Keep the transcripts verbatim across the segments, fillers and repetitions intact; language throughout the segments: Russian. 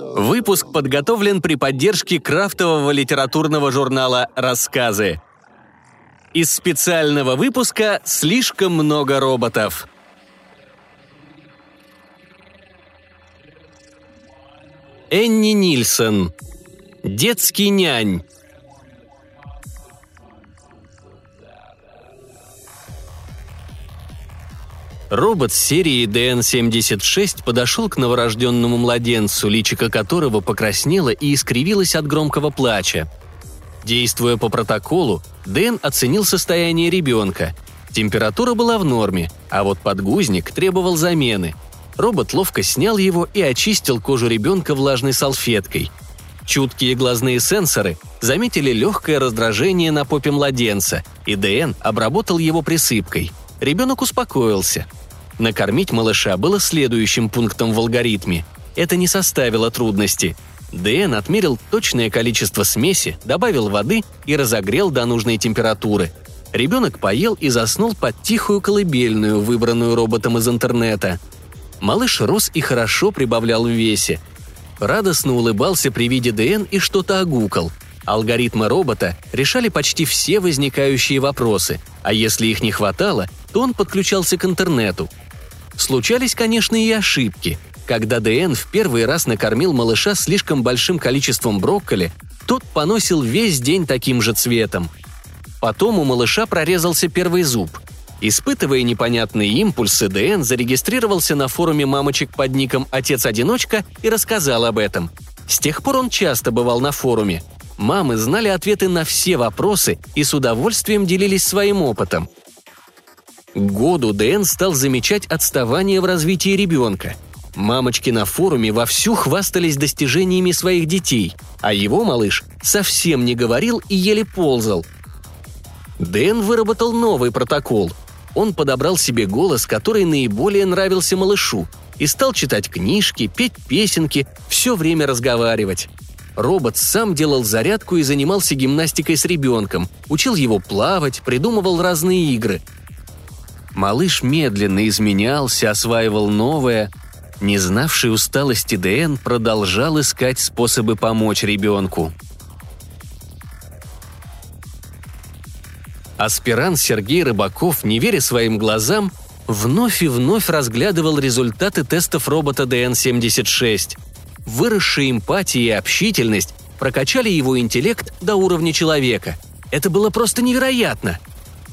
Выпуск подготовлен при поддержке крафтового литературного журнала «Рассказы». Из специального выпуска «Слишком много роботов». Энни Нилсен. Детский нянь. Робот серии Дэ Эн семьдесят шесть подошел к новорожденному младенцу, личико которого покраснело и искривилось от громкого плача. Действуя по протоколу, Дэн оценил состояние ребенка. Температура была в норме, а вот подгузник требовал замены. Робот ловко снял его и очистил кожу ребенка влажной салфеткой. Чуткие глазные сенсоры заметили легкое раздражение на попе младенца, и Дэн обработал его присыпкой. Ребенок успокоился. Накормить малыша было следующим пунктом в алгоритме. Это не составило трудности. Дэн отмерил точное количество смеси, добавил воды и разогрел до нужной температуры. Ребенок поел и заснул под тихую колыбельную, выбранную роботом из интернета. Малыш рос и хорошо прибавлял в весе. Радостно улыбался при виде Дэн и что-то огукал. Алгоритмы робота решали почти все возникающие вопросы, а если их не хватало, то он подключался к интернету. Случались, конечно, и ошибки. Когда Дэн в первый раз накормил малыша слишком большим количеством брокколи, тот поносил весь день таким же цветом. Потом у малыша прорезался первый зуб. Испытывая непонятные импульсы, Дэн зарегистрировался на форуме мамочек под ником «Отец-одиночка» и рассказал об этом. С тех пор он часто бывал на форуме. Мамы знали ответы на все вопросы и с удовольствием делились своим опытом. К году Дэн стал замечать отставание в развитии ребенка. Мамочки на форуме вовсю хвастались достижениями своих детей, а его малыш совсем не говорил и еле ползал. Дэн выработал новый протокол. Он подобрал себе голос, который наиболее нравился малышу, и стал читать книжки, петь песенки, все время разговаривать. Робот сам делал зарядку и занимался гимнастикой с ребенком, учил его плавать, придумывал разные игры. Малыш медленно изменялся, осваивал новое. Не знавший усталости Дэн продолжал искать способы помочь ребенку. Аспирант Сергей Рыбаков, не веря своим глазам, вновь и вновь разглядывал результаты тестов робота Дэ Эн семьдесят шесть. Выросшая эмпатия и общительность прокачали его интеллект до уровня человека. Это было просто невероятно.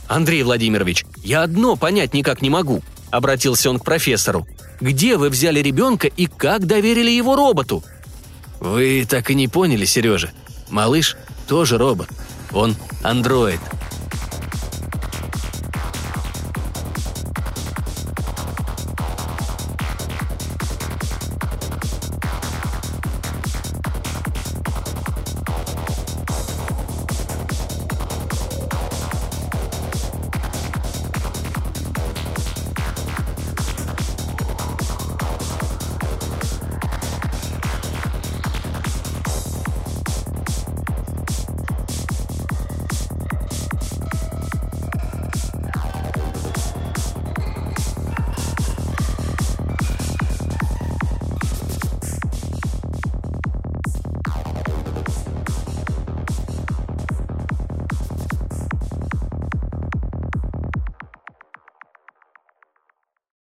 «Андрей Владимирович, я одно понять никак не могу», – обратился он к профессору. «Где вы взяли ребенка и как доверили его роботу?» «Вы так и не поняли, Сережа. Малыш тоже робот. Он андроид».